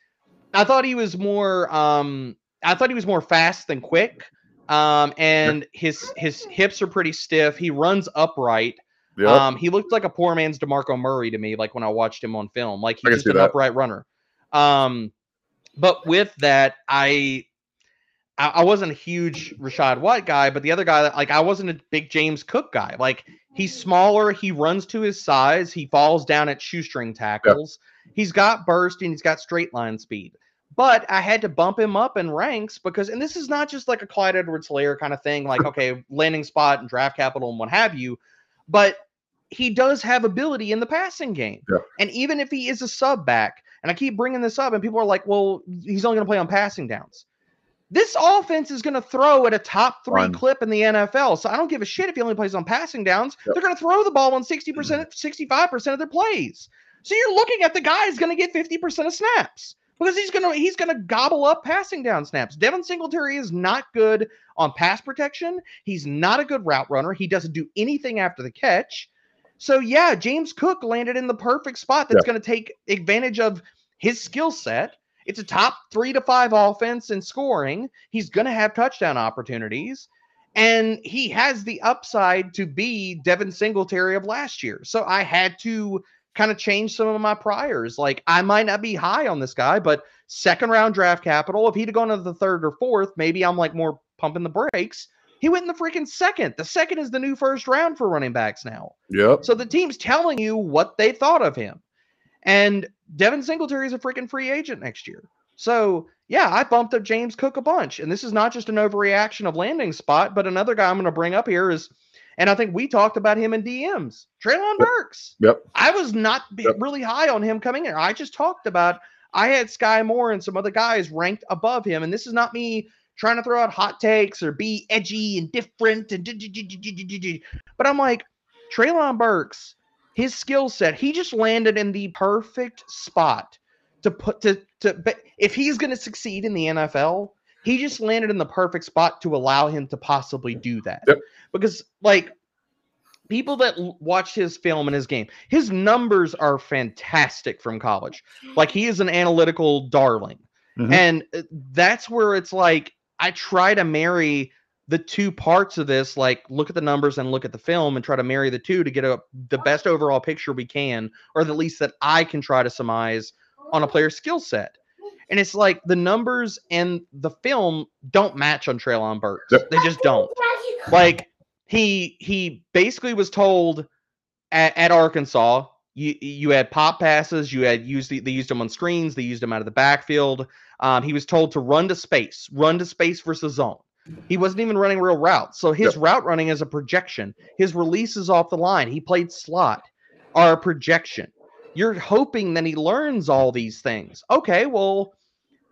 I thought he was more, um, I thought he was more fast than quick. Um, and his, his hips are pretty stiff. He runs upright. Yep. Um, he looked like a poor man's DeMarco Murray to me, like when I watched him on film, like he's just an that. upright runner. Um, but with that, I, I, I wasn't a huge Rachaad White guy, but the other guy that like, I wasn't a big James Cook guy. Like he's smaller. He runs to his size. He falls down at shoestring tackles. Yep. He's got burst and he's got straight line speed. But I had to bump him up in ranks because, and this is not just like a Clyde Edwards-Helaire kind of thing, like, okay, landing spot and draft capital and what have you, but he does have ability in the passing game. Yeah. And even if he is a sub back, and I keep bringing this up and people are like, well, he's only going to play on passing downs. This offense is going to throw at a top three Run. clip in the N F L. So I don't give a shit if he only plays on passing downs. Yep. They're going to throw the ball on sixty percent, mm-hmm. sixty-five percent of their plays. So you're looking at the guy who's going to get fifty percent of snaps. Because he's gonna he's gonna gobble up passing down snaps. Devin Singletary is not good on pass protection. He's not a good route runner. He doesn't do anything after the catch. So yeah, James Cook landed in the perfect spot that's yeah. gonna take advantage of his skill set. It's a top three to five offense in scoring. He's gonna have touchdown opportunities, and he has the upside to be Devin Singletary of last year. So I had to kind of changed some of my priors. Like I might not be high on this guy, but second round draft capital, if he'd have gone to the third or fourth, maybe I'm like more pumping the brakes. He went in the freaking second. The second is the new first round for running backs now. Yep. So the team's telling you what they thought of him. And Devin Singletary is a freaking free agent next year. So yeah, I bumped up James Cook a bunch. And this is not just an overreaction of landing spot, but another guy I'm going to bring up here is, and I think we talked about him in D Ms, Treylon Burks. Yep. I was not yep. really high on him coming in. I just talked about, I had Skyy Moore and some other guys ranked above him. And this is not me trying to throw out hot takes or be edgy and different. And do, do, do, do, do, do, do. But I'm like, Treylon Burks, his skill set, he just landed in the perfect spot to put to, to, but if he's going to succeed in the N F L, he just landed in the perfect spot to allow him to possibly do that. Yep. Because, like, people that l- watch his film and his game, his numbers are fantastic from college. Like, he is an analytical darling. Mm-hmm. And that's where it's like, I try to marry the two parts of this, like, look at the numbers and look at the film and try to marry the two to get a, the best overall picture we can, or at least that I can try to surmise on a player's skill set. And it's like the numbers and the film don't match on Treylon Burks. Yep. They just don't. Like he he basically was told at, at Arkansas, you you had pop passes, you had used the, they used him on screens, they used him out of the backfield. Um, he was told to run to space, run to space versus zone. He wasn't even running real routes, so his yep. route running is a projection. His release is off the line. He played slot, are a projection. You're hoping that he learns all these things. Okay, well,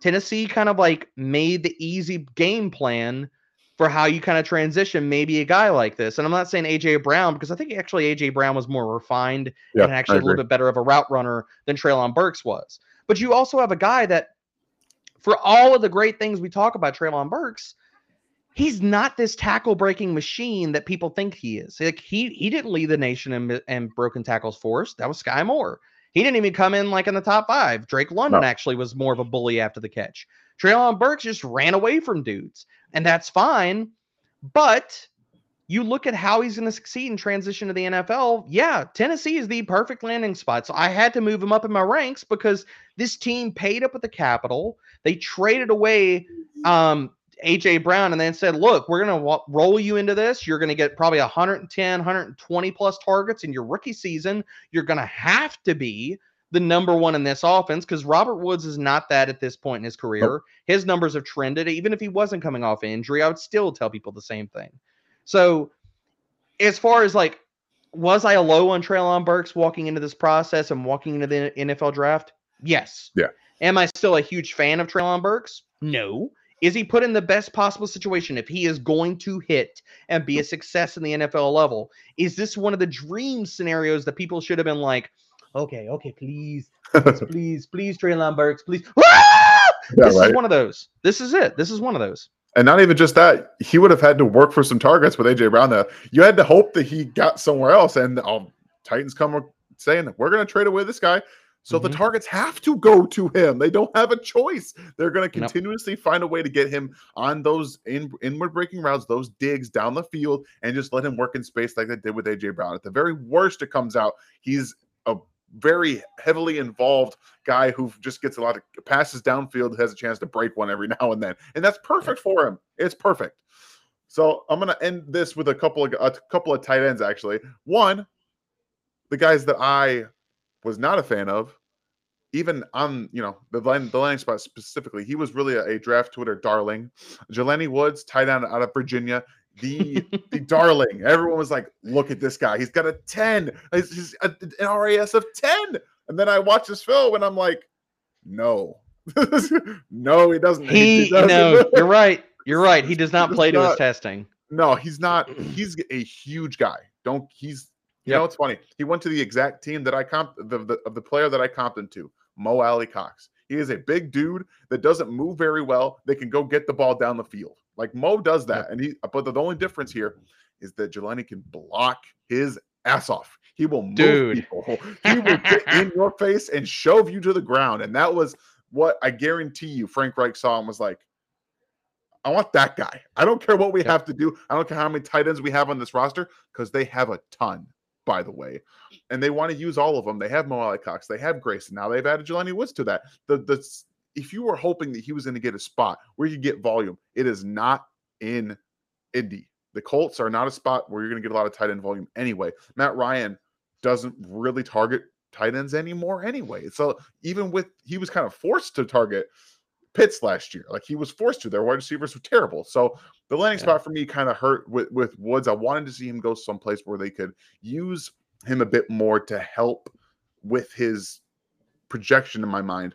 Tennessee kind of like made the easy game plan for how you kind of transition maybe a guy like this. And I'm not saying A J. Brown, because I think actually A J. Brown was more refined yeah, and actually a little bit better of a route runner than Treylon Burks was. But you also have a guy that, for all of the great things we talk about Treylon Burks, he's not this tackle-breaking machine that people think he is. Like he he didn't lead the nation in, in broken tackles forced. That was Skyy Moore. He didn't even come in like in the top five. Drake London no. actually was more of a bully after the catch. Treylon Burks just ran away from dudes, and that's fine. But you look at how he's going to succeed in transition to the N F L. Yeah, Tennessee is the perfect landing spot. So I had to move him up in my ranks because this team paid up with the capital. They traded away um, A J. Brown and then said, look, we're going to w- roll you into this. You're going to get probably one hundred ten, one hundred twenty plus targets in your rookie season. You're going to have to be the number one in this offense because Robert Woods is not that at this point in his career. His numbers have trended. Even if he wasn't coming off injury, I would still tell people the same thing. So as far as like, was I low on Treylon Burks walking into this process and walking into the N F L draft? Yes. Yeah. Am I still a huge fan of Treylon Burks? No. Is he put in the best possible situation if he is going to hit and be a success in the N F L level? Is this one of the dream scenarios that people should have been like, okay, okay, please, please, please, please, Treylon Burks, please. Ah! Yeah, this right. is one of those. This is it. This is one of those. And not even just that, he would have had to work for some targets with A J. Brown. There, you had to hope that he got somewhere else. And um, Titans come saying that we're going to trade away this guy. So mm-hmm. the targets have to go to him. They don't have a choice. They're going to continuously nope. find a way to get him on those in, inward breaking routes, those digs down the field, and just let him work in space like they did with A J. Brown. At the very worst, it comes out he's a very heavily involved guy who just gets a lot of passes downfield, has a chance to break one every now and then. And that's perfect for him. It's perfect. So I'm going to end this with a couple of, a couple of tight ends, actually. One, the guys that I was not a fan of, even on, you know, the line, the landing spot specifically. He was really a, a draft Twitter darling. Jelani Woods, tight end out of Virginia, the the darling. Everyone was like, "Look at this guy. He's got a ten. He's, he's a, an R A S of ten." And then I watch this film, and I'm like, "No, no, he doesn't." He, he doesn't. No, you're right. You're right. He does not play to his testing. No, he's not. He's a huge guy. Don't he's. You yep. know, it's funny. He went to the exact team that I comp the, the of the player that I comped him to, Mo Alley Cox. He is a big dude that doesn't move very well. They can go get the ball down the field. Like Mo does that. Yep. And he but the, the only difference here is that Jelani can block his ass off. He will move dude. people. He will get in your face and shove you to the ground. And that was what I guarantee you Frank Reich saw and was like, I want that guy. I don't care what we yep. have to do. I don't care how many tight ends we have on this roster, because they have a ton, by the way, and they want to use all of them. They have Mo Alley Cox, they have Grayson, now they've added Jelani Woods to that. The the if you were hoping that he was going to get a spot where you get volume, it is not in Indy. The Colts are not a spot where you're going to get a lot of tight end volume anyway. Matt Ryan doesn't really target tight ends anymore anyway. So even with he was kind of forced to target Pitts last year, like he was forced to. Their wide receivers were terrible. So the landing yeah. spot for me kind of hurt with, with Woods. I wanted to see him go someplace where they could use him a bit more to help with his projection in my mind.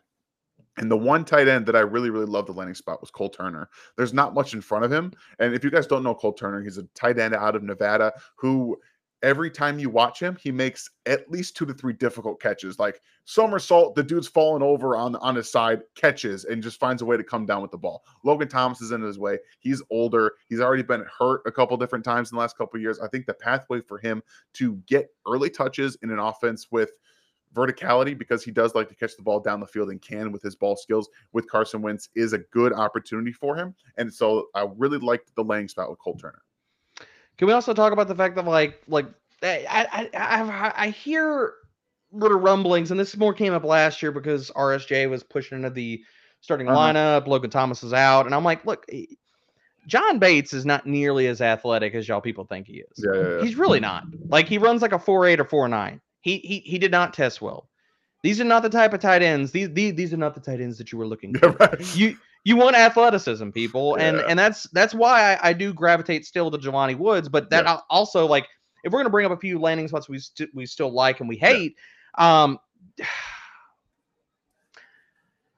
And the one tight end that I really, really loved the landing spot was Cole Turner. There's not much in front of him. And if you guys don't know Cole Turner, he's a tight end out of Nevada who every time you watch him, he makes at least two to three difficult catches. Like somersault, the dude's falling over on, on his side, catches, and just finds a way to come down with the ball. Logan Thomas is in his way. He's older. He's already been hurt a couple different times in the last couple of years. I think the pathway for him to get early touches in an offense with verticality, because he does like to catch the ball down the field and can with his ball skills with Carson Wentz, is a good opportunity for him. And so I really liked the landing spot with Cole Turner. Can we also talk about the fact that, like, like I, I, I, I hear little rumblings, and this more came up last year because R S J was pushing into the starting uh-huh. lineup, Logan Thomas is out, and I'm like, look, John Bates is not nearly as athletic as y'all people think he is. Yeah, yeah, yeah. He's really not. Like, he runs like a four eight or four nine. He he he did not test well. These are not the type of tight ends. These these, these are not the tight ends that you were looking for. Right. You You want athleticism, people, yeah. and and that's that's why I, I do gravitate still to Jelani Woods. But that yeah. also, like, if we're gonna bring up a few landing spots we st we still like and we hate, yeah. um,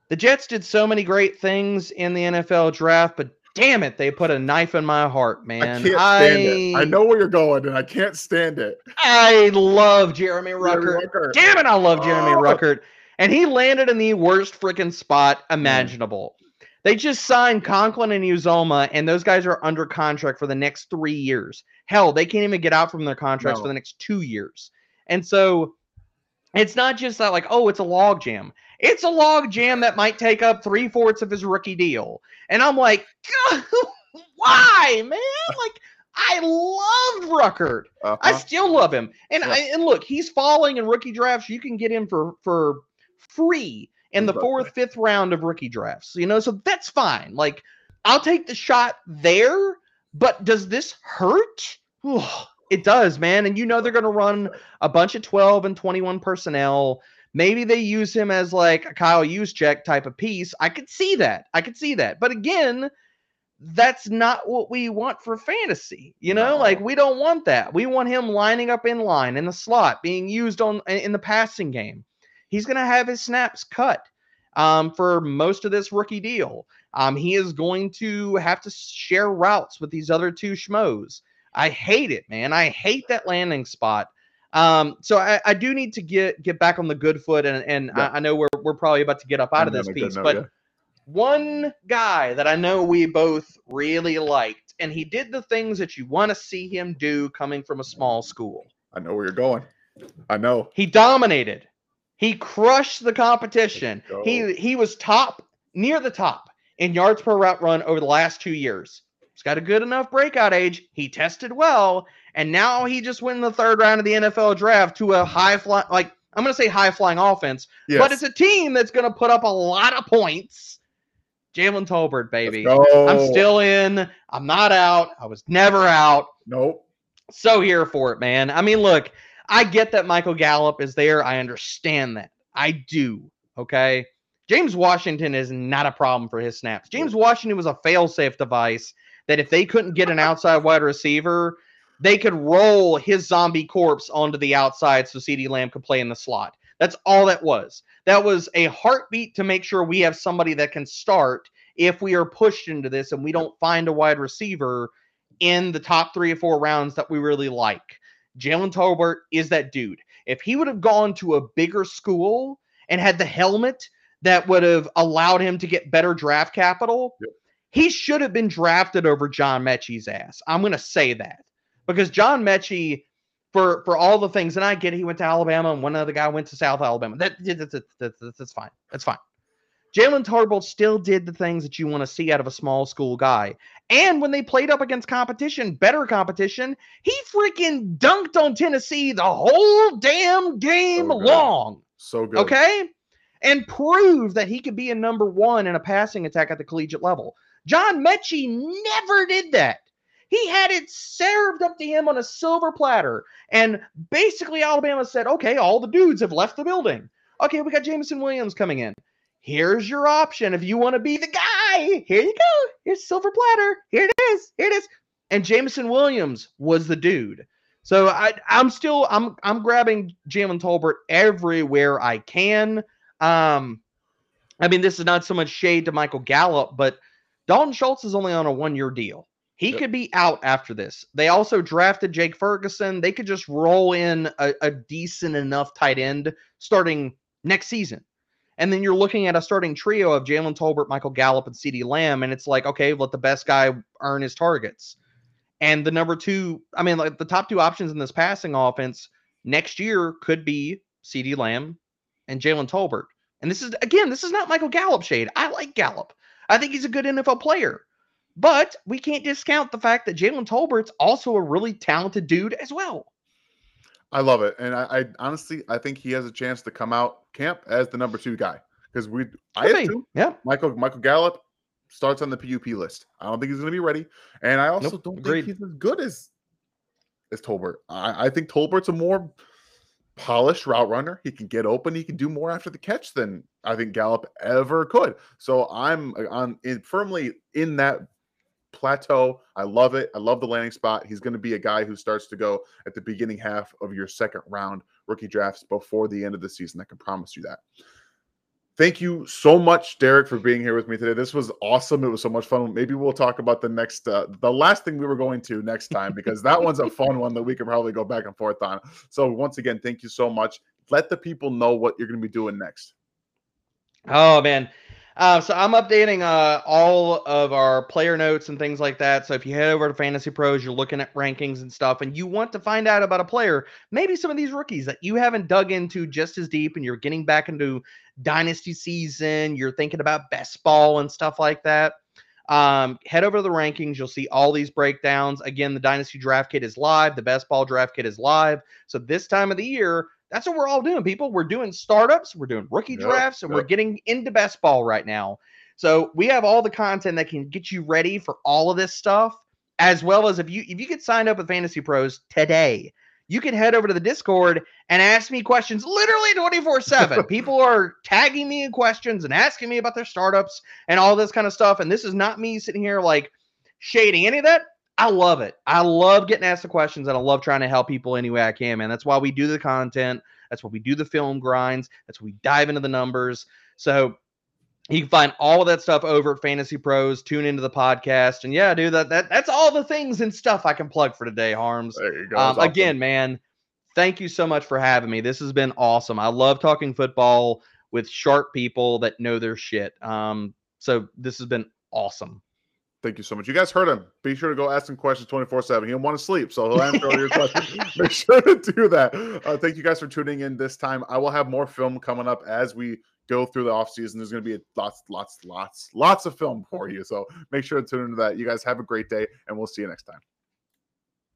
the Jets did so many great things in the N F L draft, but damn it, they put a knife in my heart, man. I can't stand I, it. I know where you're going, and I can't stand it. I love Jeremy Ruckert. Ruckert. Damn it, I love Jeremy oh. Ruckert, and he landed in the worst freaking spot imaginable. Mm. They just signed Conklin and Uzoma, and those guys are under contract for the next three years. Hell, they can't even get out from their contracts no. for the next two years. And so it's not just that, like, oh, it's a log jam. It's a log jam that might take up three-fourths of his rookie deal. And I'm like, why, man? Like, I loved Ruckert. Uh-huh. I still love him. And, yeah. I, and look, he's falling in rookie drafts. You can get him for, for free in the fourth, fifth round of rookie drafts, you know, so that's fine. Like, I'll take the shot there, but does this hurt? It does, man. And you know they're going to run a bunch of twelve and twenty-one personnel. Maybe they use him as, like, a Kyle Juszczyk type of piece. I could see that. I could see that. But again, that's not what we want for fantasy, you know? No. Like, we don't want that. We want him lining up in line, in the slot, being used on in the passing game. He's going to have his snaps cut um, for most of this rookie deal. Um, he is going to have to share routes with these other two schmoes. I hate it, man. I hate that landing spot. Um, so I, I do need to get get back on the good foot, and and yeah. I, I know we're we're probably about to get up out I'm of this piece, note, but yeah. one guy that I know we both really liked, and he did the things that you want to see him do coming from a small school. I know where you're going. I know. He dominated. He crushed the competition. He he was top, near the top in yards per route run over the last two years. He's got a good enough breakout age. He tested well, and now he just went in the third round of the N F L draft to a high fly, like I'm going to say high flying offense, yes. but it's a team that's going to put up a lot of points. Jalen Tolbert, baby. I'm still in. I'm not out. I was never out. Nope. So here for it, man. I mean, look, I get that Michael Gallup is there. I understand that. I do. Okay. James Washington is not a problem for his snaps. James Washington was a fail-safe device that if they couldn't get an outside wide receiver, they could roll his zombie corpse onto the outside so CeeDee Lamb could play in the slot. That's all that was. That was a heartbeat to make sure we have somebody that can start if we are pushed into this and we don't find a wide receiver in the top three or four rounds that we really like. Jalen Tolbert is that dude. If he would have gone to a bigger school and had the helmet that would have allowed him to get better draft capital, yep. he should have been drafted over John Metchie's ass. I'm going to say that. Because John Metchie, for, for all the things, and I get it, he went to Alabama and one other guy went to South Alabama. That, that, that, that, that That's fine. That's fine. Jalen Tolbert still did the things that you want to see out of a small school guy. And when they played up against competition, better competition, he freaking dunked on Tennessee the whole damn game so long. So good. Okay? And proved that he could be a number one in a passing attack at the collegiate level. John Metchie never did that. He had it served up to him on a silver platter. And basically Alabama said, okay, all the dudes have left the building. Okay, we got Jameson Williams coming in. Here's your option. If you want to be the guy, here you go. Here's silver platter. Here it is. Here it is. And Jameson Williams was the dude. So I, I'm still, I'm, I'm grabbing Jalen Tolbert everywhere I can. Um, I mean, this is not so much shade to Michael Gallup, but Dalton Schultz is only on a one-year deal. He yep. could be out after this. They also drafted Jake Ferguson. They could just roll in a, a decent enough tight end starting next season. And then you're looking at a starting trio of Jalen Tolbert, Michael Gallup, and CeeDee Lamb, and it's like, okay, let the best guy earn his targets. And the number two, I mean, like the top two options in this passing offense next year could be CeeDee Lamb and Jalen Tolbert. And this is, again, this is not Michael Gallup shade. I like Gallup. I think he's a good N F L player. But we can't discount the fact that Jalen Tolbert's also a really talented dude as well. I love it. And I, I honestly, I think he has a chance to come out camp as the number two guy. Because we, I assume yeah. Michael, Michael Gallup starts on the P U P list. I don't think he's going to be ready. And I also nope, don't agreed. think he's as good as, as Tolbert. I, I think Tolbert's a more polished route runner. He can get open. He can do more after the catch than I think Gallup ever could. So I'm, I'm in, firmly in that plateau. I love it. I love the landing spot. He's going to be a guy who starts to go at the beginning half of your second round rookie drafts before the end of the season. I can promise you that. Thank you so much, Derek, for being here with me today. This was awesome. It was so much fun. Maybe we'll talk about the next, uh, the last thing we were going to next time, because that one's a fun one that we can probably go back and forth on. So once again, thank you so much. Let the people know what you're going to be doing next. Oh, man. Uh, so I'm updating uh, all of our player notes and things like that. So if you head over to Fantasy Pros, you're looking at rankings and stuff, and you want to find out about a player, maybe some of these rookies that you haven't dug into just as deep, and you're getting back into dynasty season, you're thinking about best ball and stuff like that. Um, head over to the rankings. You'll see all these breakdowns. Again, the Dynasty Draft Kit is live. The Best Ball Draft Kit is live. So this time of the year, that's what we're all doing, people. We're doing startups, we're doing rookie yep, drafts, and yep. we're getting into best ball right now. So we have all the content that can get you ready for all of this stuff, as well as if you if you get signed up with Fantasy Pros today, you can head over to the Discord and ask me questions literally twenty-four seven. People are tagging me in questions and asking me about their startups and all this kind of stuff. And this is not me sitting here like shading any of that. I love it. I love getting asked the questions, and I love trying to help people any way I can, man. That's why we do the content. That's why we do the film grinds. That's why we dive into the numbers. So You can find all of that stuff over at Fantasy Pros. Tune into the podcast. And yeah, dude, that, that that's all the things and stuff I can plug for today, Harms. There you go. Um, awesome. Again, man, thank you so much for having me. This has been awesome. I love talking football with sharp people that know their shit. Um, so this has been awesome. Thank you so much. You guys heard him. Be sure to go ask him questions twenty-four seven. He didn't want to sleep, so he'll answer all your questions. Make sure to do that. Uh, thank you guys for tuning in this time. I will have more film coming up as we go through the offseason. There's going to be lots, lots, lots, lots of film for you. So make sure to tune into that. You guys have a great day, and we'll see you next time.